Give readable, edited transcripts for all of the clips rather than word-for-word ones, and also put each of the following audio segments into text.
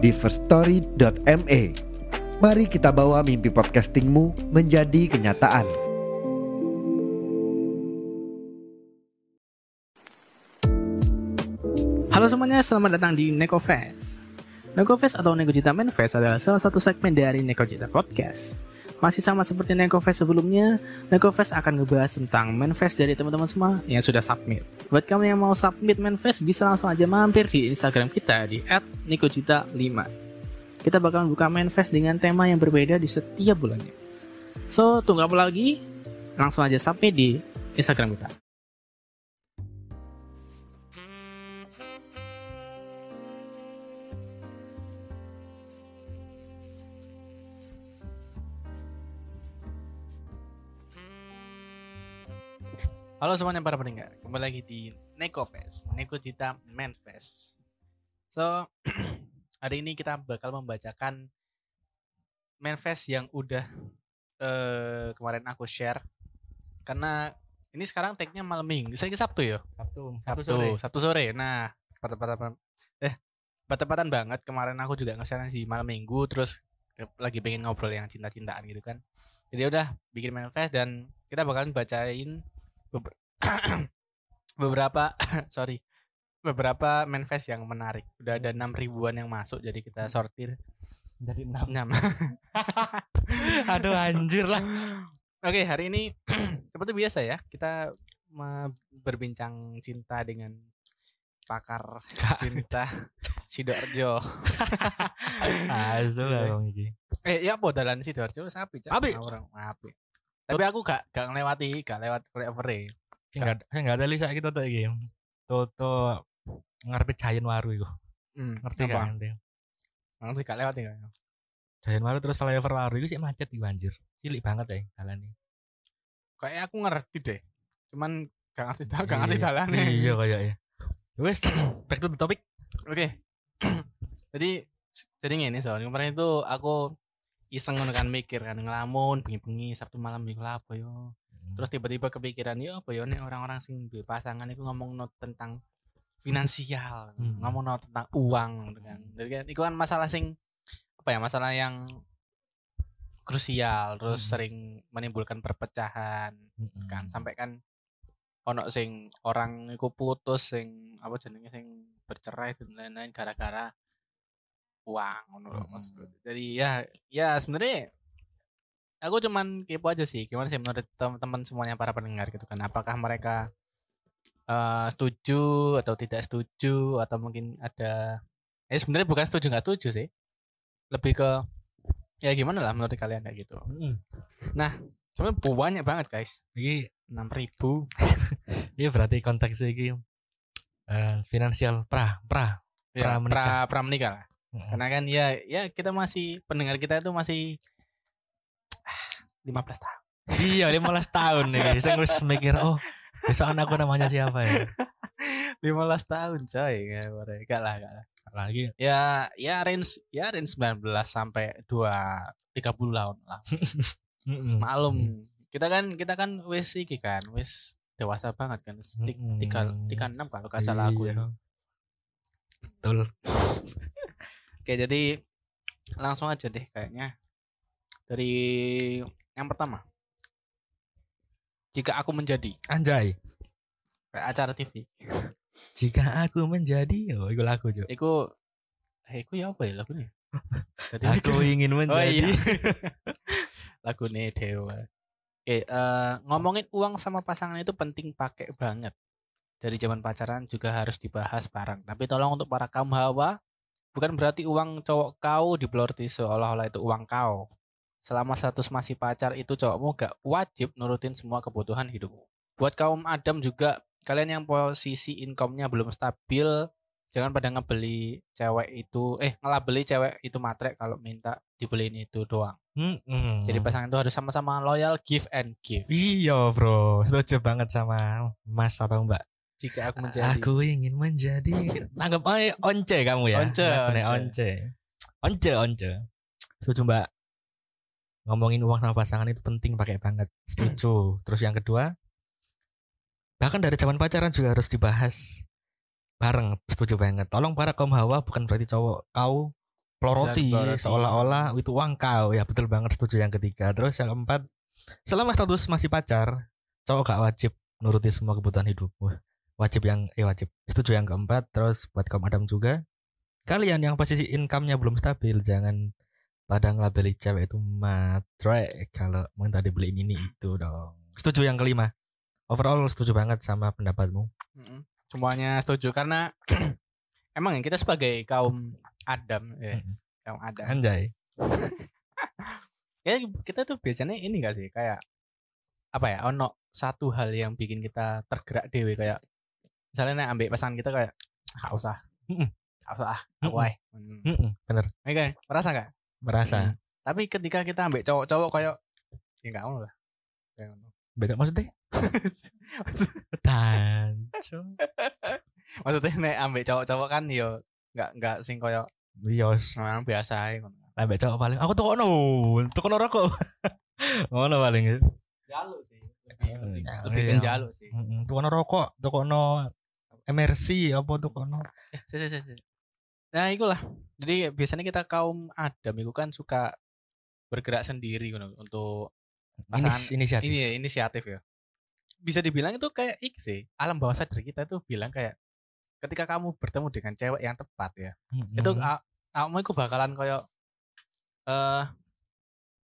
di firstory.me. Mari kita bawa mimpi podcastingmu menjadi kenyataan. Halo semuanya, selamat datang di NekoFess. NekoFess atau NekoJita Manifest adalah salah satu segmen dari NekoJita Podcast. Masih sama seperti NekoFess sebelumnya, NekoFess akan ngebahas tentang Manifest dari teman-teman semua yang sudah submit. Buat kamu yang mau submit Manifest, bisa langsung aja mampir di Instagram kita di @nekojita5. Kita bakal buka Manifest dengan tema yang berbeda di setiap bulannya. So, tunggu apa lagi? Langsung aja submit di Instagram kita. Halo semuanya para pendengar, kembali lagi di NekoFess, NekoJita Manifest. So, hari ini kita bakal membacakan Manifest yang udah kemarin aku share. Karena ini sekarang tag-nya malam minggu, saya Sabtu ya? Sabtu sore. Nah, bertepatan banget kemarin aku juga nge-share di malam minggu, terus lagi pengen ngobrol yang cinta-cintaan gitu kan. Jadi udah bikin Manifest dan kita bakalan bacain beberapa manifest yang menarik. Udah ada 6,000-an yang masuk, jadi kita sortir dari 6. Aduh anjir lah. Oke, hari ini seperti biasa ya, kita berbincang cinta dengan pakar cinta Sidoarjo. Asu lah wong iki. Ya bodalan Sidoarjo sapi. Orang apik. Tapi aku gak lewat forever-e. Enggak ada lisa kita tok iki. Toto ngarep Jayanwaru iku. Ngerti kan? Ngerti gak lewat iki. Jayanwaru terus flyover Waru iku sik macet iki anjir. Cilik banget ya dalane. Kayak aku ngerti deh. Cuman gak ngerti dalane. Iya kayaknya. Wes, back to the topic. Oke. Jadi ngene soalnya kemarin itu aku iseng kan mikir kan, ngelamun bengi-bengi Sabtu malam iku apa yo. Terus tiba-tiba kepikiran yo apa yo nek orang-orang sing duwe pasangan iku ngomongno tentang finansial, ngomongno tentang uang gitu kan. Jadi kan iku kan masalah sing apa ya, masalah yang krusial, terus sering menimbulkan perpecahan kan. Sampai kan ono sing orang iku putus sing apa jenenge sing bercerai dan lain-lain gara-gara uang ngono maksudku. Jadi ya sebenarnya aku cuman kepo aja sih gimana sih menurut teman-teman semuanya para pendengar gitu kan. Apakah mereka setuju atau tidak setuju, atau mungkin ada sebenarnya bukan setuju enggak setuju sih. Lebih ke ya gimana lah menurut kalian kayak gitu. Nah, sebenarnya banyak banget guys. Iki 6,000. Iya berarti konteksnya iki finansial pra menikah lah. Karena kan ya kita masih, pendengar kita itu masih 15 tahun. Iya 15 tahun nih. Saya harus mikir besok anakku namanya siapa ya. 15 tahun coy. Gak lah. Lagi. Ya range 19 sampai 30 tahun lah. Maklum. Kita kan wis iki kan, wis dewasa banget kan. 36 kalau gak salah aku ya. Betul. Oke, jadi langsung aja deh kayaknya. Dari yang pertama. Jika aku menjadi. Anjay. Kayak acara TV. Jika aku menjadi. Oh, iku lagu, Jo. Iku ya apa ya lagunya? Aku ingin menjadi. Oh, iya. Lagune Dewa. Oke, ngomongin uang sama pasangan itu penting pakai banget. Dari zaman pacaran juga harus dibahas bareng. Tapi tolong untuk para kaum hawa, bukan berarti uang cowok kau diplorti seolah-olah itu uang kau. Selama status masih pacar itu cowokmu gak wajib nurutin semua kebutuhan hidupmu. Buat kaum Adam juga, kalian yang posisi income-nya belum stabil, Jangan pada ngebeli cewek itu, ngelabeli cewek itu matre kalau minta dibeliin itu doang. Jadi pasangan itu harus sama-sama loyal, give and give. Iya bro, setuju banget sama mas atau mbak. Jika aku menjadi, aku ingin menjadi, tanggap once kamu ya. Once. Setuju mbak. Ngomongin uang sama pasangan itu penting, pakai banget. Setuju. Terus yang kedua, bahkan dari zaman pacaran juga harus dibahas bareng. Setuju banget. Tolong para kaum hawa, bukan berarti cowok kau ploroti seolah-olah itu uang kau. Ya betul banget, setuju. Yang ketiga, terus yang keempat, selama status masih pacar, cowok gak wajib nuruti semua kebutuhan hidupmu. Wajib. Setuju yang keempat. Terus buat kaum Adam juga, kalian yang posisi income-nya belum stabil, jangan pada ngelabeli cewek itu matre kalau minta dibeliin ini itu dong. Setuju yang kelima. Overall setuju banget sama pendapatmu. Semuanya setuju karena emang kita sebagai kaum Adam, kaum Adam. Anjay. Ya kita tuh biasanya ini enggak sih kayak apa ya? Ono satu hal yang bikin kita tergerak dewe, kayak misalnya nek ambek pasangan kita kayak enggak usah. Enggak usah ah. Bener. Ini kan merasa enggak? Merasa. Tapi ketika kita ambek cowok-cowok kayak ya enggak ono lah. Kayak ono. Beda maksudnya? Maksudnya nek ambek cowok-cowok kan yo enggak sing koyo wis biasa ae ngono. Ambek cowok paling aku tukono rokok. Ngono paling. Jaluk sih. Lebih kan jaluk sih. Tukono rokok, tukono MRC apa tukono. Nah, ikulah. Jadi biasanya kita kaum Adam itu kan suka bergerak sendiri ngono untuk pasangan inisiatif ya. Bisa dibilang itu kayak sih alam bawah sadar kita tuh bilang kayak ketika kamu bertemu dengan cewek yang tepat ya, itu kamu itu bakalan kayak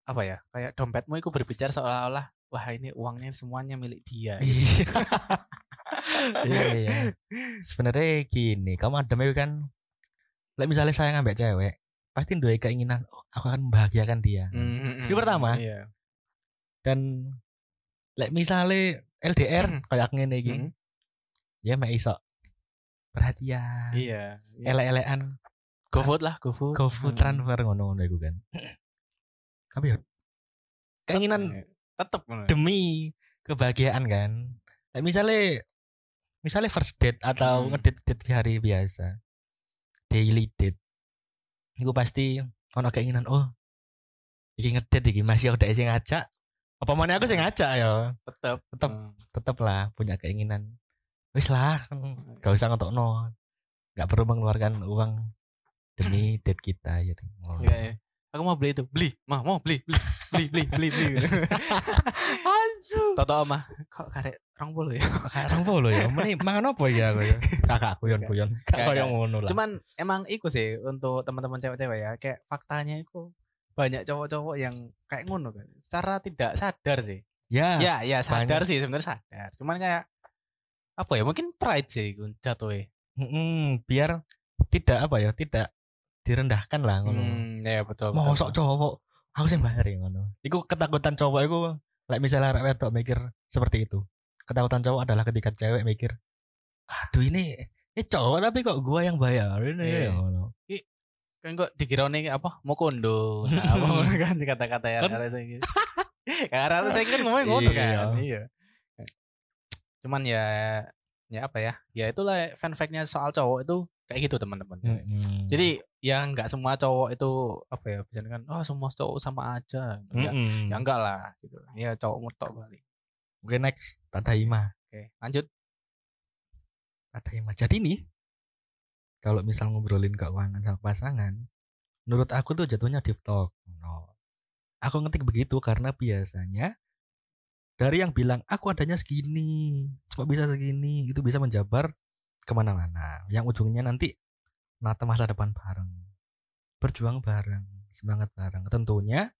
apa ya, kayak dompetmu itu berbicara seolah-olah wah ini uangnya semuanya milik dia. Iya. Sebenarnya gini, kamu ada kan, misalnya saya ngambil cewek pasti ada keinginan aku akan membahagiakan dia. Itu pertama. Iya. Dan misalnya LDR kayak ngene iki. Ya mek iso perhatian. Iya. Elek-elekan. GoFood transfer ngono-ngono iku kan. Tapi ya keinginan tetep demi kebahagiaan kan. Lek misalnya first date atau ngedate-date hari biasa. Daily date. Iku pasti ono keinginan iki ngedate iki masih udah sing ngajak. Apa mana aku sih ngajak ya? Tetap lah punya keinginan. Wis lah, gak usah ngetokno. Gak perlu mengeluarkan uang demi date kita ya. Iya. Aku mau beli itu, beli. Anjir. Toto mah kok karek 20 ya? Mending mangan opo ya aku ya? Kakak guyon-guyon. Kayak ngono lah. Cuman emang iku sih untuk teman-teman cewek-cewek ya, kayak faktanya iku banyak cowok-cowok yang kayak ngono kan. Secara tidak sadar sih. Ya sadar banyak. Sih sebenarnya sadar. Cuman kayak apa ya? Mungkin pride sih jatuhnya. Biar tidak apa ya? Tidak direndahkan lah ngono. Ya betul. Mau sok cowok aku sing bayar ngono. Iku ketakutan cowok iku lek misalnya arek wedok mikir seperti itu. Ketakutan cowok adalah ketika cewek mikir, "Aduh ini cowok tapi kok gua yang bayar." Ini ngono. Kan kok dikirone apa mau kondo nah, apa ngono kan kata-kata ya arek gitu. Karena saya kan ngomong ngono kan. Iya. Cuman ya apa ya? Ya itulah fun fact-nya soal cowok itu kayak gitu teman-teman. Jadi ya enggak semua cowok itu apa ya bisa kan semua cowok sama aja. Ya enggak lah gitu. Ya cowok mutok balik. Oke, next, Tadaima. Oke, lanjut. Tadaima. Jadi nih kalau misal ngobrolin keuangan sama pasangan, menurut aku tuh jatuhnya deep talk. Aku ngetik begitu karena biasanya dari yang bilang aku adanya segini, cuma bisa segini, itu bisa menjabar kemana-mana. Yang ujungnya nanti menata masa depan bareng, berjuang bareng, semangat bareng. Tentunya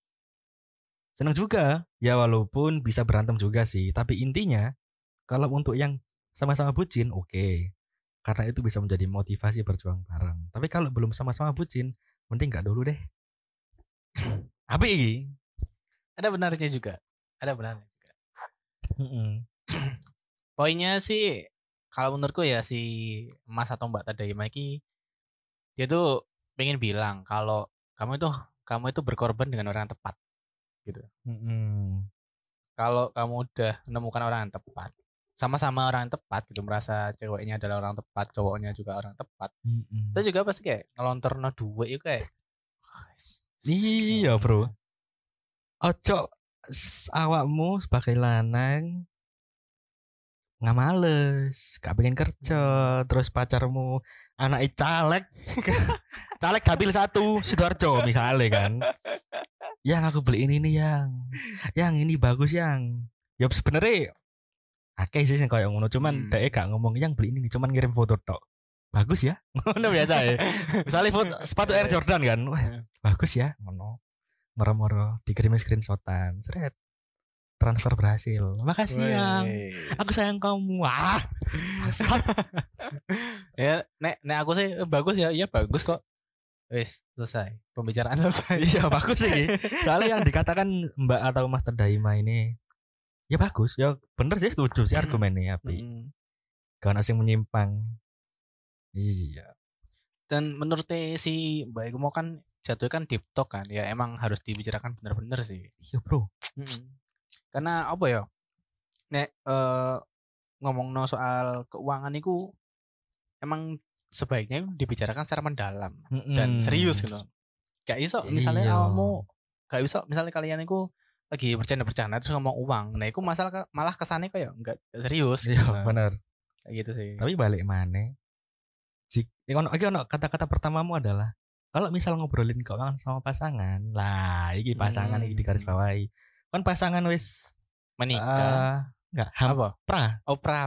senang juga, ya walaupun bisa berantem juga sih. Tapi intinya kalau untuk yang sama-sama bucin, oke. Karena itu bisa menjadi motivasi berjuang bareng. Tapi kalau belum sama-sama bucin, mending gak dulu deh. Tapi ada benarnya juga. Poinnya sih kalau menurutku ya si Mas atau Mbak Tadayama ini dia tuh pengen bilang kalau kamu itu berkorban dengan orang yang tepat gitu. Mm-hmm. Kalau kamu udah menemukan orang yang tepat, sama-sama orang yang tepat gitu, merasa ceweknya adalah orang tepat, cowoknya juga orang tepat, mm-hmm, itu juga pasti kayak ngelontorno duit itu kayak iya bro. Ojo awakmu sebagai lanang nggak males, gak pengen kerja, terus pacarmu anak caleg kabil 1 Sidoarjo misalnya kan, yang aku beliin ini yang ini bagus yang, ya sebenarnya akeh sih yang kayak ngono, cuman dia gak ngomong yang beliin ini, cuman ngirim foto tok, bagus ya, ngono biasa ya, misalnya foto sepatu Air Jordan kan, bagus ya, ngono, moro-moro dikirimin screenshotan, seret. Transfer berhasil. Makasih yang. Aku sayang kamu. Wah. Ya, nek aku sih bagus ya. Iya bagus kok. Wis, selesai. Pembicaraan selesai. Iya bagus sih. Soalnya yang dikatakan Mbak atau Mas Terdaima ini ya bagus. Ya bener sih, setuju sih argumennya, tapi kan asing menyimpang. Iya. Dan menurut si Mbak Eko kan jatuhnya kan deep talk kan. Ya emang harus dibicarakan bener-bener sih. Iya, bro. Mm-mm. Karena apa ya, nek ngomongno soal keuangan itu emang sebaiknya dibicarakan secara mendalam dan serius gitu. Gak iso misalnya kamu, gak iso misalnya kalian itu lagi bercanda terus ngomong uang, nah itu masalah malah kesannya kayak nggak serius. Iya gitu. Benar. Kayak gitu sih. Tapi balik mana? Iki ono kata-kata pertamamu adalah kalau misal ngobrolin keuangan sama pasangan, lah iki pasangan iki digarisbawahi. Kan pasangan wis menikah, enggak apa? Pra. Apa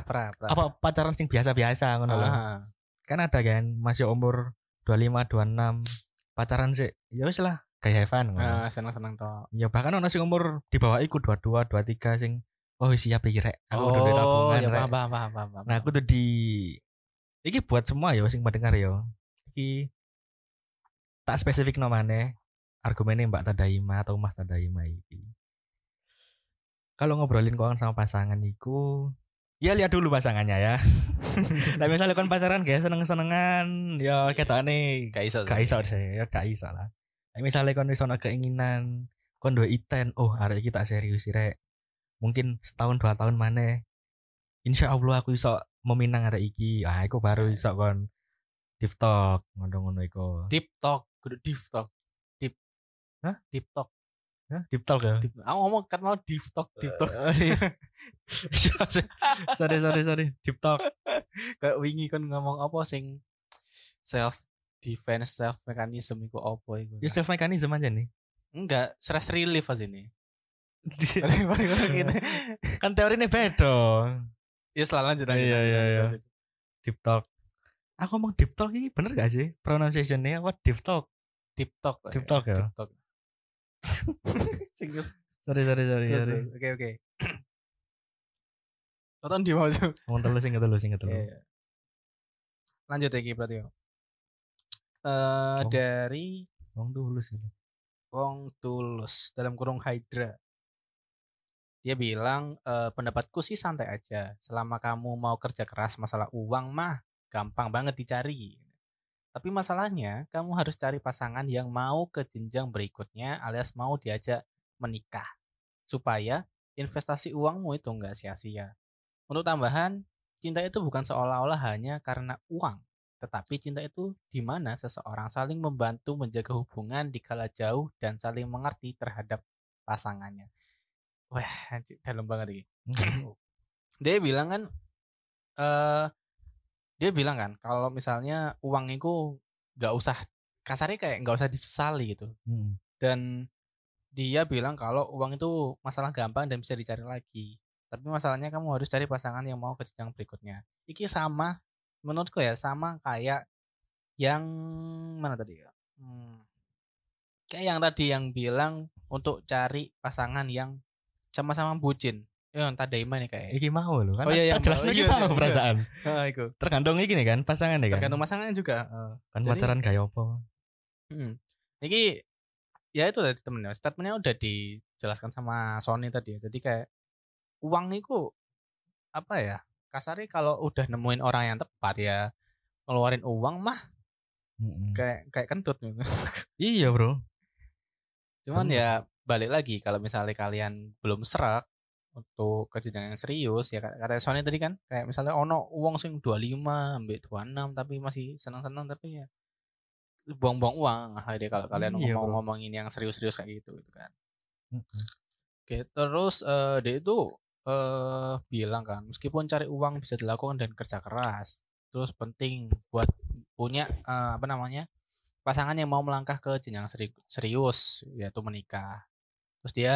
pacaran sing biasa-biasa ngono lho. Kan ada kan masih umur 25, 26 pacaran sih. Ya wis lah, kayak Evan ngono. Heeh, seneng-seneng to. Ya bahkan ono sing umur di bawah iku 22, 23 sing siap iki rek. Aku udah duwe tabungan rek. Oh, ya paham. Nah, aku tuh iki buat semua ya sing mendengar ya. Iki tak spesifik nomane argumennya Mbak Tadaima atau Mas Tadaima iki. Kalau ngobrolin keuangan sama pasangan itu ya lihat dulu pasangannya ya. Nah misalnya kan pacaran kayak seneng-senengan ya ketane gak iso lah. Nah, misalnya kan wis ana keinginan kon duwe iten, oh arek iki tak serius rek. Mungkin setahun 2 tahun maneh insyaallah aku iso meminang arek iki. Ah iku baru iso kon deep talk ngono-ngono iku. Deep talk ya? Aku ngomong kan mau deep talk. sorry. Deep talk. Kayak wingi kan ngomong apa sing self defense, self mechanism iku apa iku. Ya self mechanism aja nih. Enggak, stress relief aja nih. Kan teorinya beda. Ya lanjut aja. Iya. Deep talk. Aku ngomong deep talk ini bener gak sih? Pronunciation-nya apa deep talk? Deep talk ya. Deep talk. sorry. Oke. Tonton di mau tuh. Ngomong terus. Lanjut lagi berarti. Dari Wong Tulus ini. Wong Tulus dalam kurung Hydra. Dia bilang pendapatku sih santai aja. Selama kamu mau kerja keras masalah uang mah gampang banget dicari. Tapi masalahnya kamu harus cari pasangan yang mau ke jenjang berikutnya alias mau diajak menikah. Supaya investasi uangmu itu enggak sia-sia. Untuk tambahan, cinta itu bukan seolah-olah hanya karena uang. Tetapi cinta itu di mana seseorang saling membantu menjaga hubungan di kala jauh dan saling mengerti terhadap pasangannya. Wah, dalam banget ini. Dia bilang kan kalau misalnya uang itu gak usah, kasarnya kayak gak usah disesali gitu. Dan dia bilang kalau uang itu masalah gampang dan bisa dicari lagi. Tapi masalahnya kamu harus cari pasangan yang mau ke jenjang berikutnya. Iki sama, menurutku ya sama kayak yang mana tadi ya? Kayak yang tadi yang bilang untuk cari pasangan yang sama-sama bucin. Ya, Tadaima nih kayak. Iki mau lho kan. Oh iya, jelas iki mau perasaan. Heeh, iku. Tergantung iki nih kan, pasangan ya kan. Tergantung pasangannya juga. Kan jadi, pacaran kayak apa. Iki ya itu tadi temennya. Statementnya udah dijelaskan sama Sony tadi ya. Jadi kayak uang itu apa ya? kasarnya kalau udah nemuin orang yang tepat ya ngeluarin uang mah kayak kentut. Iya bro. Cuman ya balik lagi, kalau misalnya kalian belum serak untuk kejadian yang serius ya, kata Sony tadi kan, kayak misalnya ono uang sing 25 sampai 26 tapi masih senang-senang, tapi ya buang-buang uang akhirnya kalau kalian ngomongin yang serius-serius kayak gitu kan. Oke, terus dia itu bilang kan, meskipun cari uang bisa dilakukan dan kerja keras, terus penting buat punya pasangan yang mau melangkah ke jenjang serius, yaitu menikah. Terus dia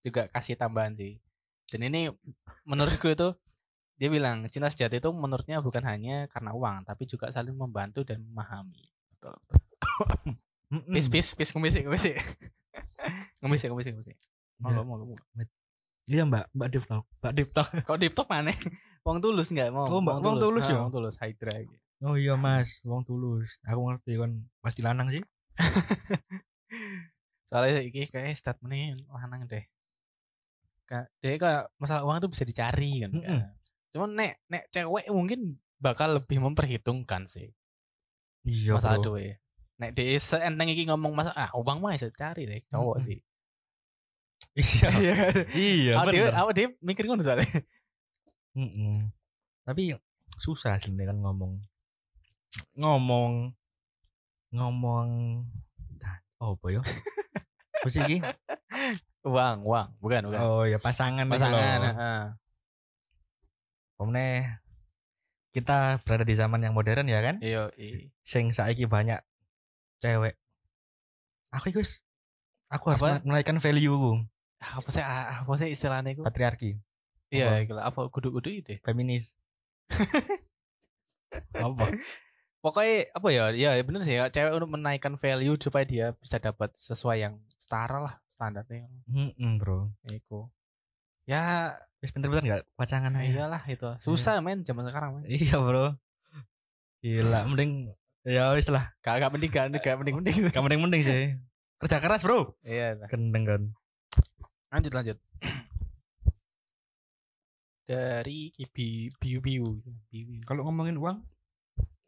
juga kasih tambahan sih. Dan ini menurutku itu, dia bilang cinta sejati itu menurutnya bukan hanya karena uang, tapi juga saling membantu dan memahami. Betul. Pis ngemisik. Mau. Iya mbak Deep Talk. Kok Deep Talk mana? Wong tulus nggak mau? Oh, wong tulus ya. Wong tulus Hydra. Oh iya mas, wong tulus. Aku ngerti kan pasti lanang sih. Soalnya iki kayak statementnya lanang deh. Jadi kayak masalah uang itu bisa dicari kan. Cuman nek cewek mungkin bakal lebih memperhitungkan sih. Iya. Masalah duit. Nek dia seenteng iki ngomong masalah uang mah bisa cari deh cowok sih. Iya. Awak dia mikir ngono soalnya. Tapi susah sih kan ngomong apa ya? Wis iki uang bukan. Oh ya pasangan. Heeh. Omne kita berada di zaman yang modern ya kan? Iya. Sing saiki banyak cewek. Aku harus menaikkan value-ku. Apa sih istilahnya itu? Patriarki. Iya, apa kudu-kudu itu? Feminis. Apa? Pokoknya apa ya? Ya benar sih, cewek untuk menaikkan value supaya dia bisa dapat sesuai yang setara lah standarnya. Bro. Eko. Ya, wis pinter-pinter enggak pacangan aja. Iyalah itu. Susah men zaman sekarang, men. Iya, bro. Gila, mending ya wis lah. Gak mending sih. Kerja keras, bro. Iya, kendeng kan. Lanjut. Dari Biu.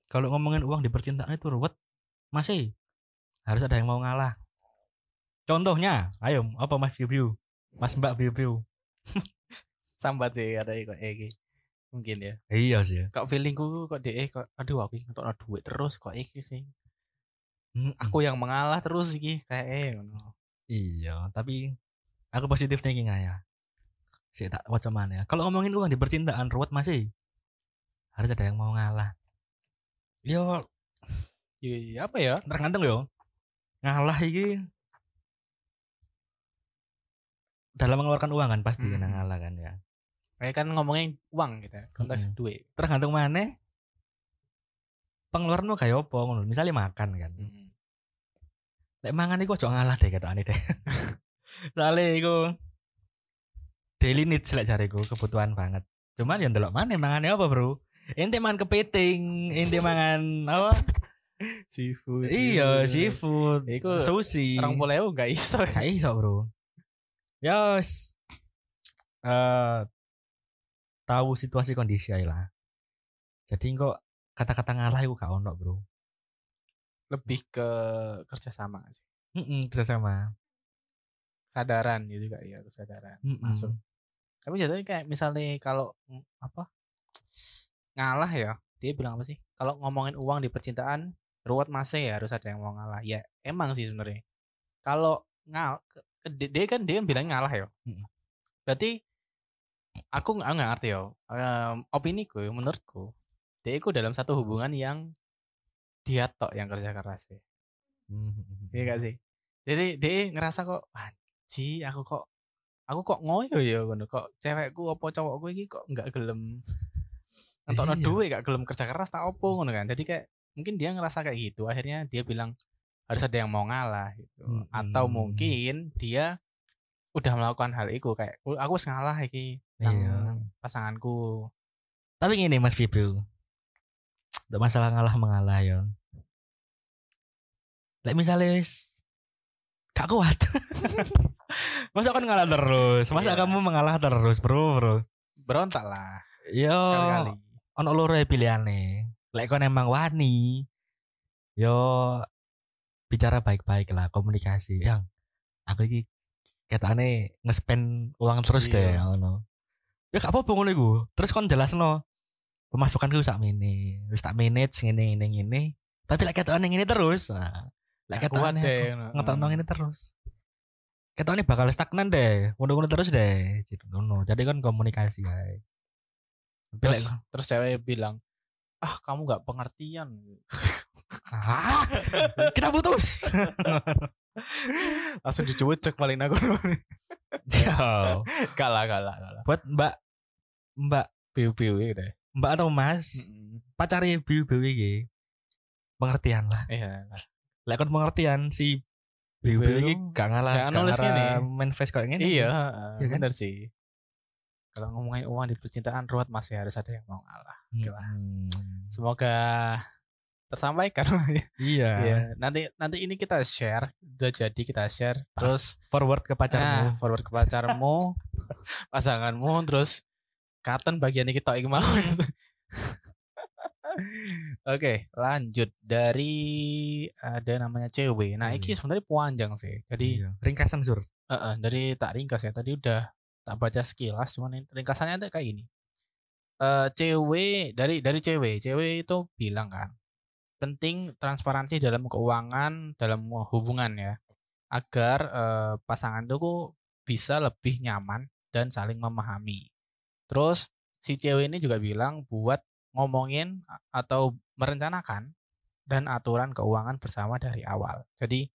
Kalau ngomongin uang di percintaan itu ruwet. Masih harus ada yang mau ngalah. Contohnya, ayo apa Mas Biu? Mas Mbak Biu. Sambat sih ada kok iki. Mungkin ya. Iya sih. Kok feelingku kok dhek kok aduh aku ngentokno duit terus kok iki sih. Aku yang mengalah terus iki kayak ngono. Iya, tapi aku positif thinking aja. Sik tak waca maneh. Kalau ngomongin uang di percintaan ruwet masih harus ada yang mau ngalah. Yo, iya apa ya? Tergantung yo. Ngalah iki dalam mengeluarkan uang kan pasti kena ngalah kan ya. Kayak kan ngomongin uang gitu, konteks duit. Tergantung maneh pengeluaranmu kayak apa ngono. Misale makan kan. Lek mangan iku aja ngalah deh katane deh. Soale iku daily needs lek jareku, kebutuhan banget. Cuman ya ndelok maneh mangane apa, Bro? Ente mangan kepiting, ente mangan apa? Seafood. Iya, seafood. Iku sushi. 20.000 gak iso, Bro. Yos. Tahu situasi kondisi ae lah. Jadi engko kata-kata ngalah itu gak ono, bro. Lebih ke kerjasama sih. Kerjasama. Kesadaran gitu kak ya, kesadaran. Masuk. Tapi jatuhnya kayak misalnya kalau ngalah ya, dia bilang apa sih? Kalau ngomongin uang di percintaan, ruwet masih ya harus ada yang mau ngalah. Ya emang sih sebenarnya. Kalau dia bilang ngalah ya. Berarti aku nggak ngerti ya. Opiniku menurutku. Dia itu dalam satu hubungan yang dia tok yang kerja keras sih. Iya gak sih? Jadi dia ngerasa kok anji aku kok ngoyo ya ngono, kok cewekku apa cowokku iki kok enggak gelem entokno duwe, gak gelem kerja keras tak opo ngono kan. Jadi kayak mungkin dia ngerasa kayak gitu, akhirnya dia bilang harus ada yang mau ngalah gitu. Atau mungkin dia udah melakukan hal itu kayak aku wis ngalah iki nang pasanganku. Tapi ngene Mas Bibu. Tidak masalah ngalah mengalah ya. Lek misalnya wis gak kuat. Masa kan ngalah terus? Masa kamu mengalah terus, bro? Berontak lah. Yo, ono loro pilihane. Lek kon emang wani, yo bicara baik-baik lah, komunikasi. Yang aku iki ketane nge-spend uang terus deh ngono. Ya gak apa-apa ngono iku. Terus kon jelasno pemasukanku sakmene, wis tak manage ngene. Tapi lek ketane ngene terus, nah, lek ketane ngetokno ngene terus. Ketone bakal stagnan deh, ngono-ngono terus deh. Ngono. Jadi kan komunikasi kae. Terus cewek bilang, "Ah, kamu enggak pengertian." Ah, kita putus. Langsung dicucek paling aku. Jauh. Kalah. Buat Mbak Biu-biu gitu deh. Mbak atau Mas, pacari Biu-biu iki. Pengertian lah. Iya. Lek kon pengertian si Biu-biu iki gak ngalah. Gak nulis ngene. Manifest koyo ngene. Iya, ya bener sih. Kalau ngomongin uang di percintaan ruwet, masih harus ada yang mau ngalah. Semoga tersampaikan. Iya. Yeah. Nanti ini kita share, udah jadi kita share. Terus forward ke pacarmu, pasanganmu, terus katen bagian ini kita ingin mau. Oke, lanjut dari ada namanya cewek. Nah, ini sebenarnya panjang sih. Jadi ringkasan sur. Dari tak ringkas ya. Tadi udah tak baca sekilas, cuman ringkasannya ada kayak gini. Cewek dari cewek itu bilang kan penting transparansi dalam keuangan, dalam hubungan ya, agar pasangan itu bisa lebih nyaman dan saling memahami. Terus si cewek ini juga bilang buat ngomongin atau merencanakan dan aturan keuangan bersama dari awal. Jadi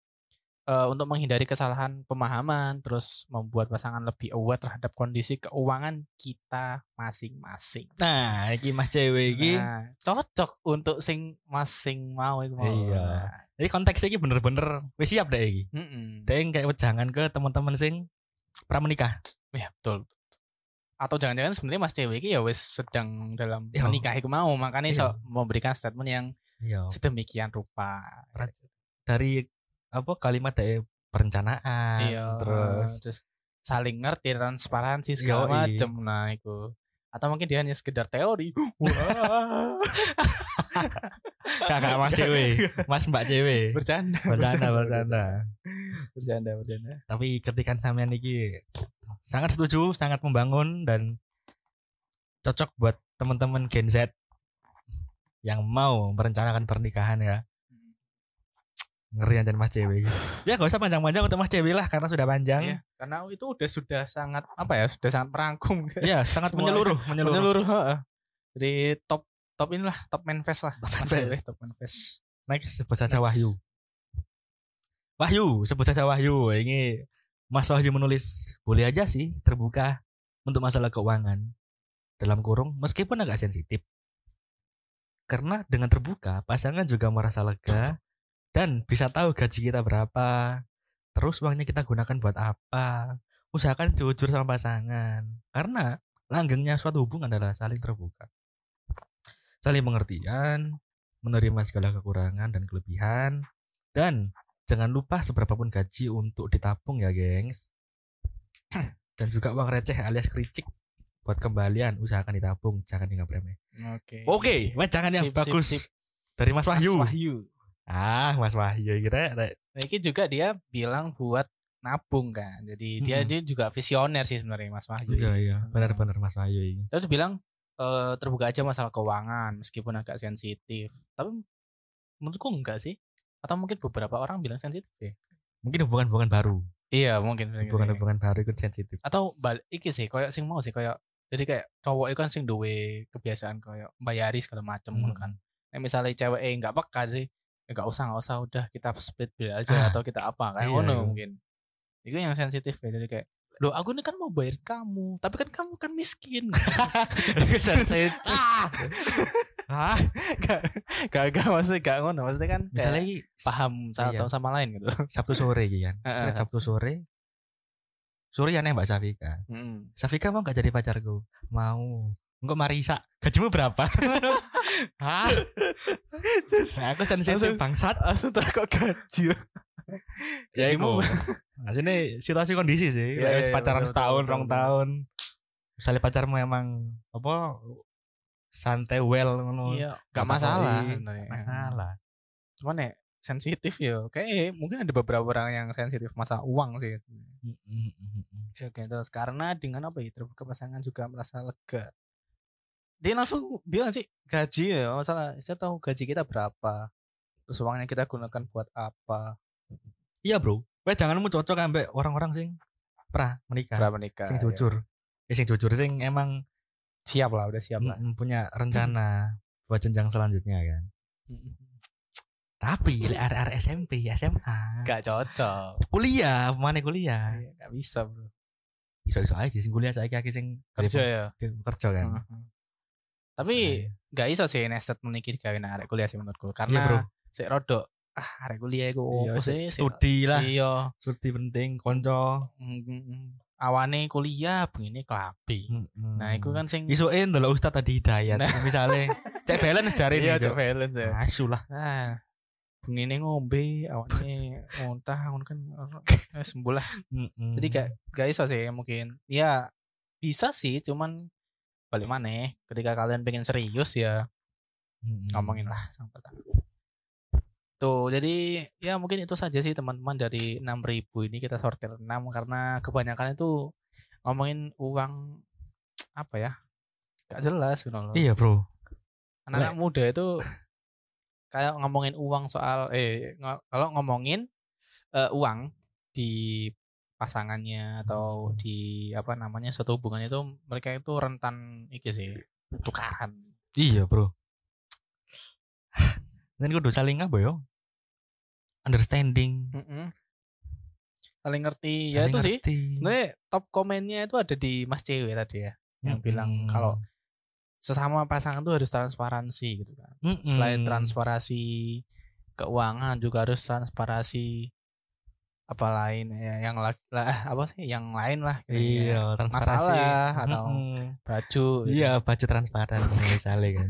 untuk menghindari kesalahan pemahaman, terus membuat pasangan lebih aware terhadap kondisi keuangan kita masing-masing. Nah, iki Mas cewek iki cocok untuk sing masing mau iku. Iya. Jadi konteksnya iki bener-bener wis siap deh iki. Heeh. Deng kayak jangan ke teman-teman sing pramenikah. Ya, betul. Atau jangan-jangan sebenarnya Mas cewek iki ya wis sedang dalam menikahi iku mau, makanya iso memberikan statement yang sedemikian rupa. Dari kalimat dari perencanaan, terus saling ngerti, transparansi segala macam. Nah itu, atau mungkin dia hanya sekedar teori. Kakak Mas cewek, Mas Mbak cewek bercanda. Tapi ketikan sampean iki sangat setuju, sangat membangun dan cocok buat teman-teman Gen Z yang mau merencanakan pernikahan ya. Ngeri anjan Mas cewek. Ya gak usah panjang-panjang untuk Mas cewek lah, karena sudah panjang. Iya, karena itu sudah sangat sudah sangat merangkum. Iya, sangat menyeluruh. Jadi top inilah, top manifest lah. Top manifest. Sebut saja Wahyu. Ini Mas Wahyu menulis, boleh aja sih terbuka untuk masalah keuangan dalam kurung meskipun agak sensitif. Karena dengan terbuka, pasangan juga merasa lega. Dan bisa tahu gaji kita berapa, terus uangnya kita gunakan buat apa. Usahakan jujur sama pasangan, karena langgengnya suatu hubungan adalah saling terbuka, saling pengertian, menerima segala kekurangan dan kelebihan. Dan jangan lupa seberapapun gaji untuk ditabung ya gengs. Dan juga uang receh alias kericik buat kembalian usahakan ditabung, jangan dianggap remeh. Oke, jangan yang bagus sip. Dari Mas Wahyu. Mas Wahyu kira. Nah, ini juga dia bilang buat nabung kan. Jadi dia juga visioner sih sebenarnya Mas Wahyu. Iya. Benar-benar Mas Wahyu ini. Terus bilang terbuka aja masalah keuangan meskipun agak sensitif. Tapi menurutku enggak sih. Atau mungkin beberapa orang bilang sensitif ya. Mungkin hubungan-hubungan baru. Iya, mungkin hubungan-hubungan baru ikut sensitif. Atau balik iki sih koyo sing mau sih koyo. Jadi kayak cowok iku kan sing duwe kebiasaan koyo mbayari segala macam kan. Nek misale cewek enggak peka deh, Gak usah udah kita split bill aja atau kita apa kayak mungkin itu yang sensitif ya. Jadi kayak loh aku ini kan mau bayar kamu tapi kan kamu kan miskin. Maksudnya kan misalnya paham satu sama lain gitu. Sabtu sore gitu kan. Sabtu sore ya nembak Safika. Safika mau gak jadi pacarku? Mau. Engko Marisa, gajimu berapa? Nah, aku sensitif bangsat. Langsung tak kok gaji. Ya iku. Nah, ini situasi kondisi sih. Pacaran setahun, 2 tahun. misalnya pacarmu emang apa santai well ngono, gak masalah, masalah. Cuman nih sensitif ya, kayak mungkin ada beberapa orang yang sensitif masalah uang sih. Oke, terus karena dengan apa ya terbuka pasangan juga merasa lega. Dia langsung bilang sih gaji ya masalah. Saya tahu gaji kita berapa, terus uangnya kita gunakan buat apa. Iya bro, wes jangan mu cocok ambek orang-orang sing pra menikah. Sing jujur, ya. Sing jujur, sing emang siap lah, udah siap lah. Punya rencana buat jenjang selanjutnya kan. Tapi arek-arek SMP, SMA gak cocok. Kuliah, mana kuliah? Iya, gak bisa, bro. Bisa-bisa aja sing kuliah saiki sing kerja ya. Kerja kan. Tapi gak iso sih neset menikir gawe arek kuliah sih menurutku. Karena sik rodok arek kuliah iku opo sih? Studi lah. Iya, studi penting kanca. Awane kuliah begini klapi. Nah, iku kan sing isoke ndelok Ustaz tadi Hidayat. Misale cek balance jare. Iya, cek balance ya. Asulah. Nah. Ngene ngombe awane muntah ngono kan sembuh lah. Jadi gak iso sih mungkin. Ya bisa sih cuman balik maneh ketika kalian pengen serius ya ngomongin lah sama pasangan. Tuh jadi ya mungkin itu saja sih teman-teman dari 6.000 ini kita sortir 6 karena kebanyakan itu ngomongin uang apa ya? Gak jelas gitu loh. Iya, bro. Anak-anak muda itu kalau ngomongin uang soal kalau ngomongin uang di pasangannya atau di apa namanya suatu hubungan itu mereka itu rentan iki sih tukaran. Iya, bro. Dan kudu saling apa yo? Understanding. Saling ngerti. Ya itu ngerti. Sih. Sebenarnya top komennya itu ada di Mas Cewek tadi ya. Yang bilang kalau sesama pasangan tuh harus transparansi gitu kan. Selain transparansi keuangan juga harus transparansi apa lain ya, yang apa sih yang lain lah gitu. Iya, transparansi atau baju. Gitu. Iya, baju transparan misalnya kan.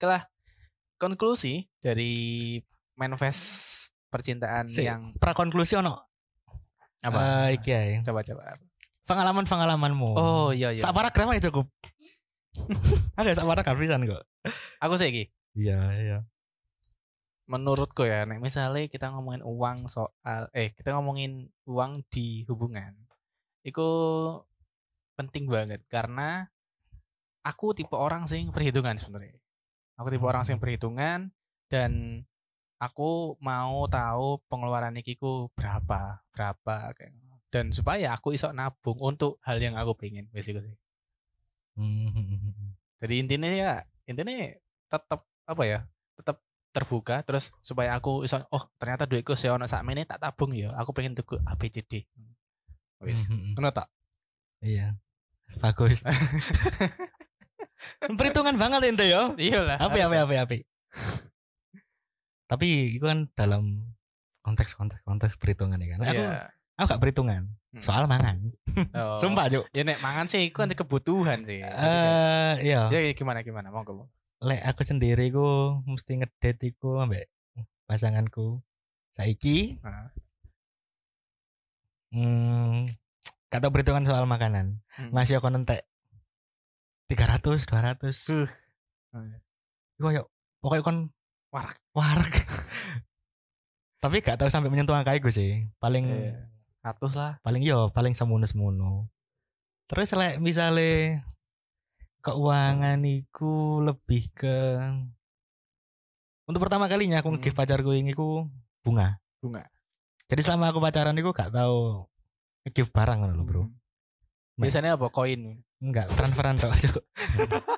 Kelah konklusi dari manifest percintaan yang prakonklusi ono apa? Iki ya, coba. Pengalamanmu. Oh iya. Sak paragraf aja cukup. Agak sak paragraf pisan kok. Aku sih iki. Iya. Menurutku ya, nek misale kita ngomongin uang soal kita ngomongin uang di hubungan. Iku penting banget karena aku tipe orang sing perhitungan sebenarnya. Aku tipe orang sing perhitungan dan aku mau tahu pengeluaran ikiku berapa kayak dan supaya aku iso nabung untuk hal yang aku pengen basic sih. Jadi intinya tetap apa ya? Tetap terbuka terus supaya aku iso ternyata duitku saya ono sakmene tak tabung ya. Aku pengen tuku ABCD. Wis. Ngono tak? Iya. Bagus. Perhitungan banget ente yo. Iyalah. Api. Tapi itu kan dalam konteks perhitungan ya kan. Aku gak perhitungan soal mangan. Sumpah Juk. Ya nek mangan sih itu kan kebutuhan sih. Iya. Ya gimana monggo. Lek aku sendiri ku mesti ngedate iku ambek pasanganku saiki. Heeh. Kata perhitungan soal makanan. Masih aku nentek 300, 200. Iku yo pokoknya kon warak. Tapi gak tahu sampai menyentuh angka iku sih. Paling 100 lah. Paling semono-semono. Terus lek misale keuangan iku lebih ke untuk pertama kalinya aku nge-give pacarku ini iku bunga. Jadi selama aku pacaran iku gak tahu nge-give barang ngono lho, Bro. Biasanya apa koin? Enggak, transferan tok.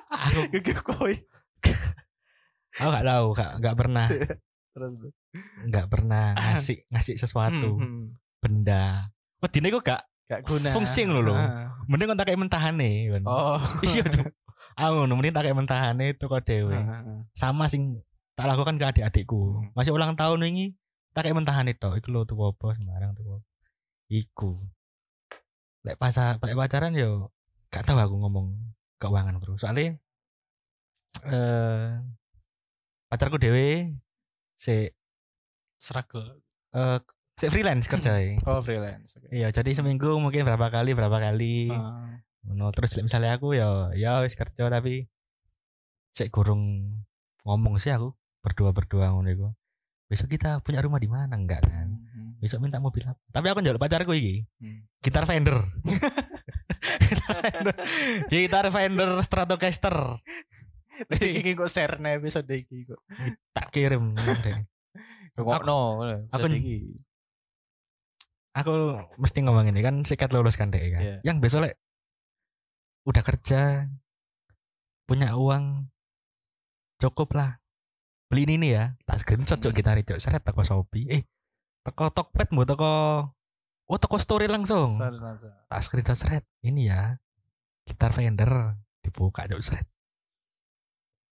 Aku nge-give koin. Aku gak tahu, gak pernah. Gak pernah ngasih sesuatu benda. Wedine kok gak guna. Fungsing lho. Mending kon tak kei mentahane. Oh. Iya tuh. Aku mending tak kei mentahane toko dhewe. Sama sing tak lakukan ke adik-adikku. Masih ulang tahun wingi tak kei mentahane tok. Iku lho tuku apa sembarang tuku. Iku. Lek pacaran yo gak tahu aku ngomong keuangan, Bro. Soalnya pacarku dewe struggle Saya freelance kerjain. Oh, freelance. Okay. Iya, jadi seminggu mungkin berapa kali. Terus misalnya aku ya wis kerja tapi sik gurung ngomong sih aku berdua ngono iku. Besok kita punya rumah di mana enggak kan? Besok minta mobil apa? Tapi aku njaluk pacarku iki. Gitar Fender. Gitar Fender Stratocaster. Iki kok share ne episode iki kok. Tak kirim. Aku mesti ngomongin ini kan sikat lulus kan deh kan. Yeah. Yang besok lek udah kerja punya uang cukup lah beli ini ya. Tak screenshot cok gitar cok. Seret teko Shopee. Teko Tokped mbok teko teko story langsung. Tak screenshot seret ini ya. Gitar Fender dibuka cok seret.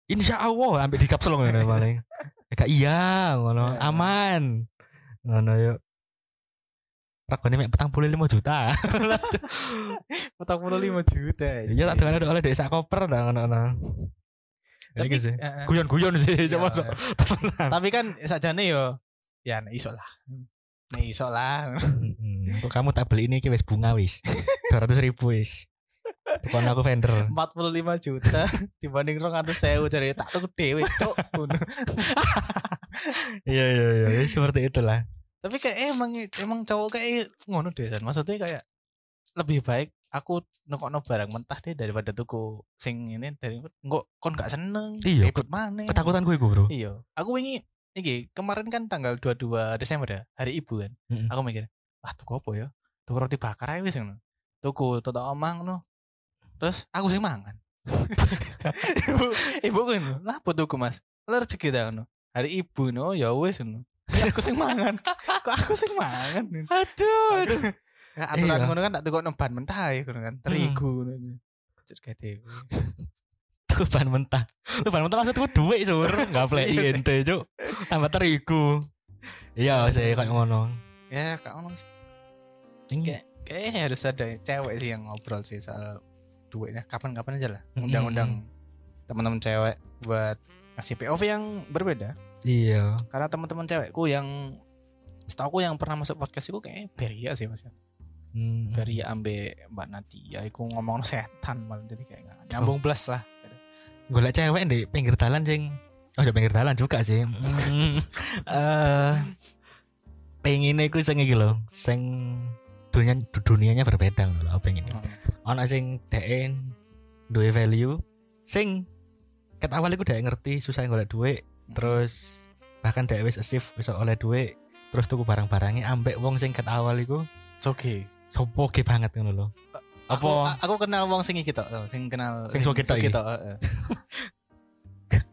Insya Allah ambil di kapsul ngono paling. Kayak iya ngono aman. Ngono yuk. Regane mek 45 juta. 45 juta. Iya tak dongane oleh dek sak koper ndak ngono-ngono. Tapi guyon-guyon sih cuma. Tapi kan sakjane yo ya nek iso lah. Kok kamu tak beli ini iki wis bunga wis. 200.000 wis. Tukon aku vendor 45 juta dibanding 200.000 cari tak tuku dhewe cuk. Iya seperti itulah. Tapi kayak emang cowok kayak ngono deh San. Maksudnya kayak lebih baik aku nekokno barang mentah deh daripada tuku sing ini dari engko kon gak seneng ikut maneh. Ketakutan gue bro. Iya. Aku wingi iki kemarin kan tanggal 22 Desember ya, hari ibu kan. Aku mikir, wah tuku apa ya? Tuku roti bakar ae wis ngono. Tuku totok omang ngono. Terus aku sing mangan. Ibu kan, lah tuku Mas. Lah rezeki ta ngono. Hari ibu no ya wis ngono. Aku sing mangan. Aduh. Aturan ngono kan tak tukokno ban mentah ya kan terigu ngono. Cek dhewe. Tuku ban mentah. Lu ban mentah maksudku dhuwit sur, enggak pleki ente, Cuk. Tambah terigu. Iya, saya kayak ngono. Ya, kayak ngono sih. Kayak harus ada cewek sih yang ngobrol sih soal duitnya. Kapan-kapan aja lah. Undang-undang teman-teman cewek buat ngasih POV yang berbeda. Iya. Karena teman-teman cewekku yang setahu aku yang pernah masuk podcastku kayaknya Beria sih Mas. Beria ambe Mbak Nadia iku ngomong setan malah jadi kayak enggak nyambung blas lah. Golek cewek di pinggir dalan sing pinggir dalan juga sih. Pengine iku sing iki lho, sing dunianya berbeda lho aku pengine. Ana sing dhek duwe value sing ket awal iku dhek ngerti susah golek duit. Terus bahkan dhek wis asif wis oleh duit terus tuku barang-barange ambek wong sing ket awal iku soge banget ngono lho. Aku kenal wong sing iki tok, sing kenal sing soge tok.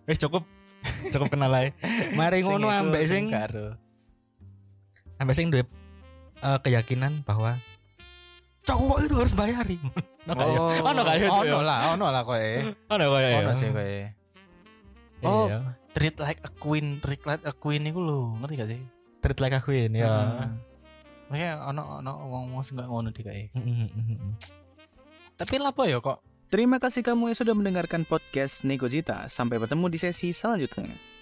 Wis cukup kenal ae. Mari ngono ambek sing karo. Ambek sing duwe keyakinan bahwa cowok itu harus bayari. Ono lah koe. Oh, treat like a queen, iku lho, ngerti gak sih? Treat like a queen, ya. Makanya ono wong sing gak ngono dikae. Tapi lapo ya kok. Terima kasih kamu yang sudah mendengarkan podcast NekoJita. Sampai bertemu di sesi selanjutnya.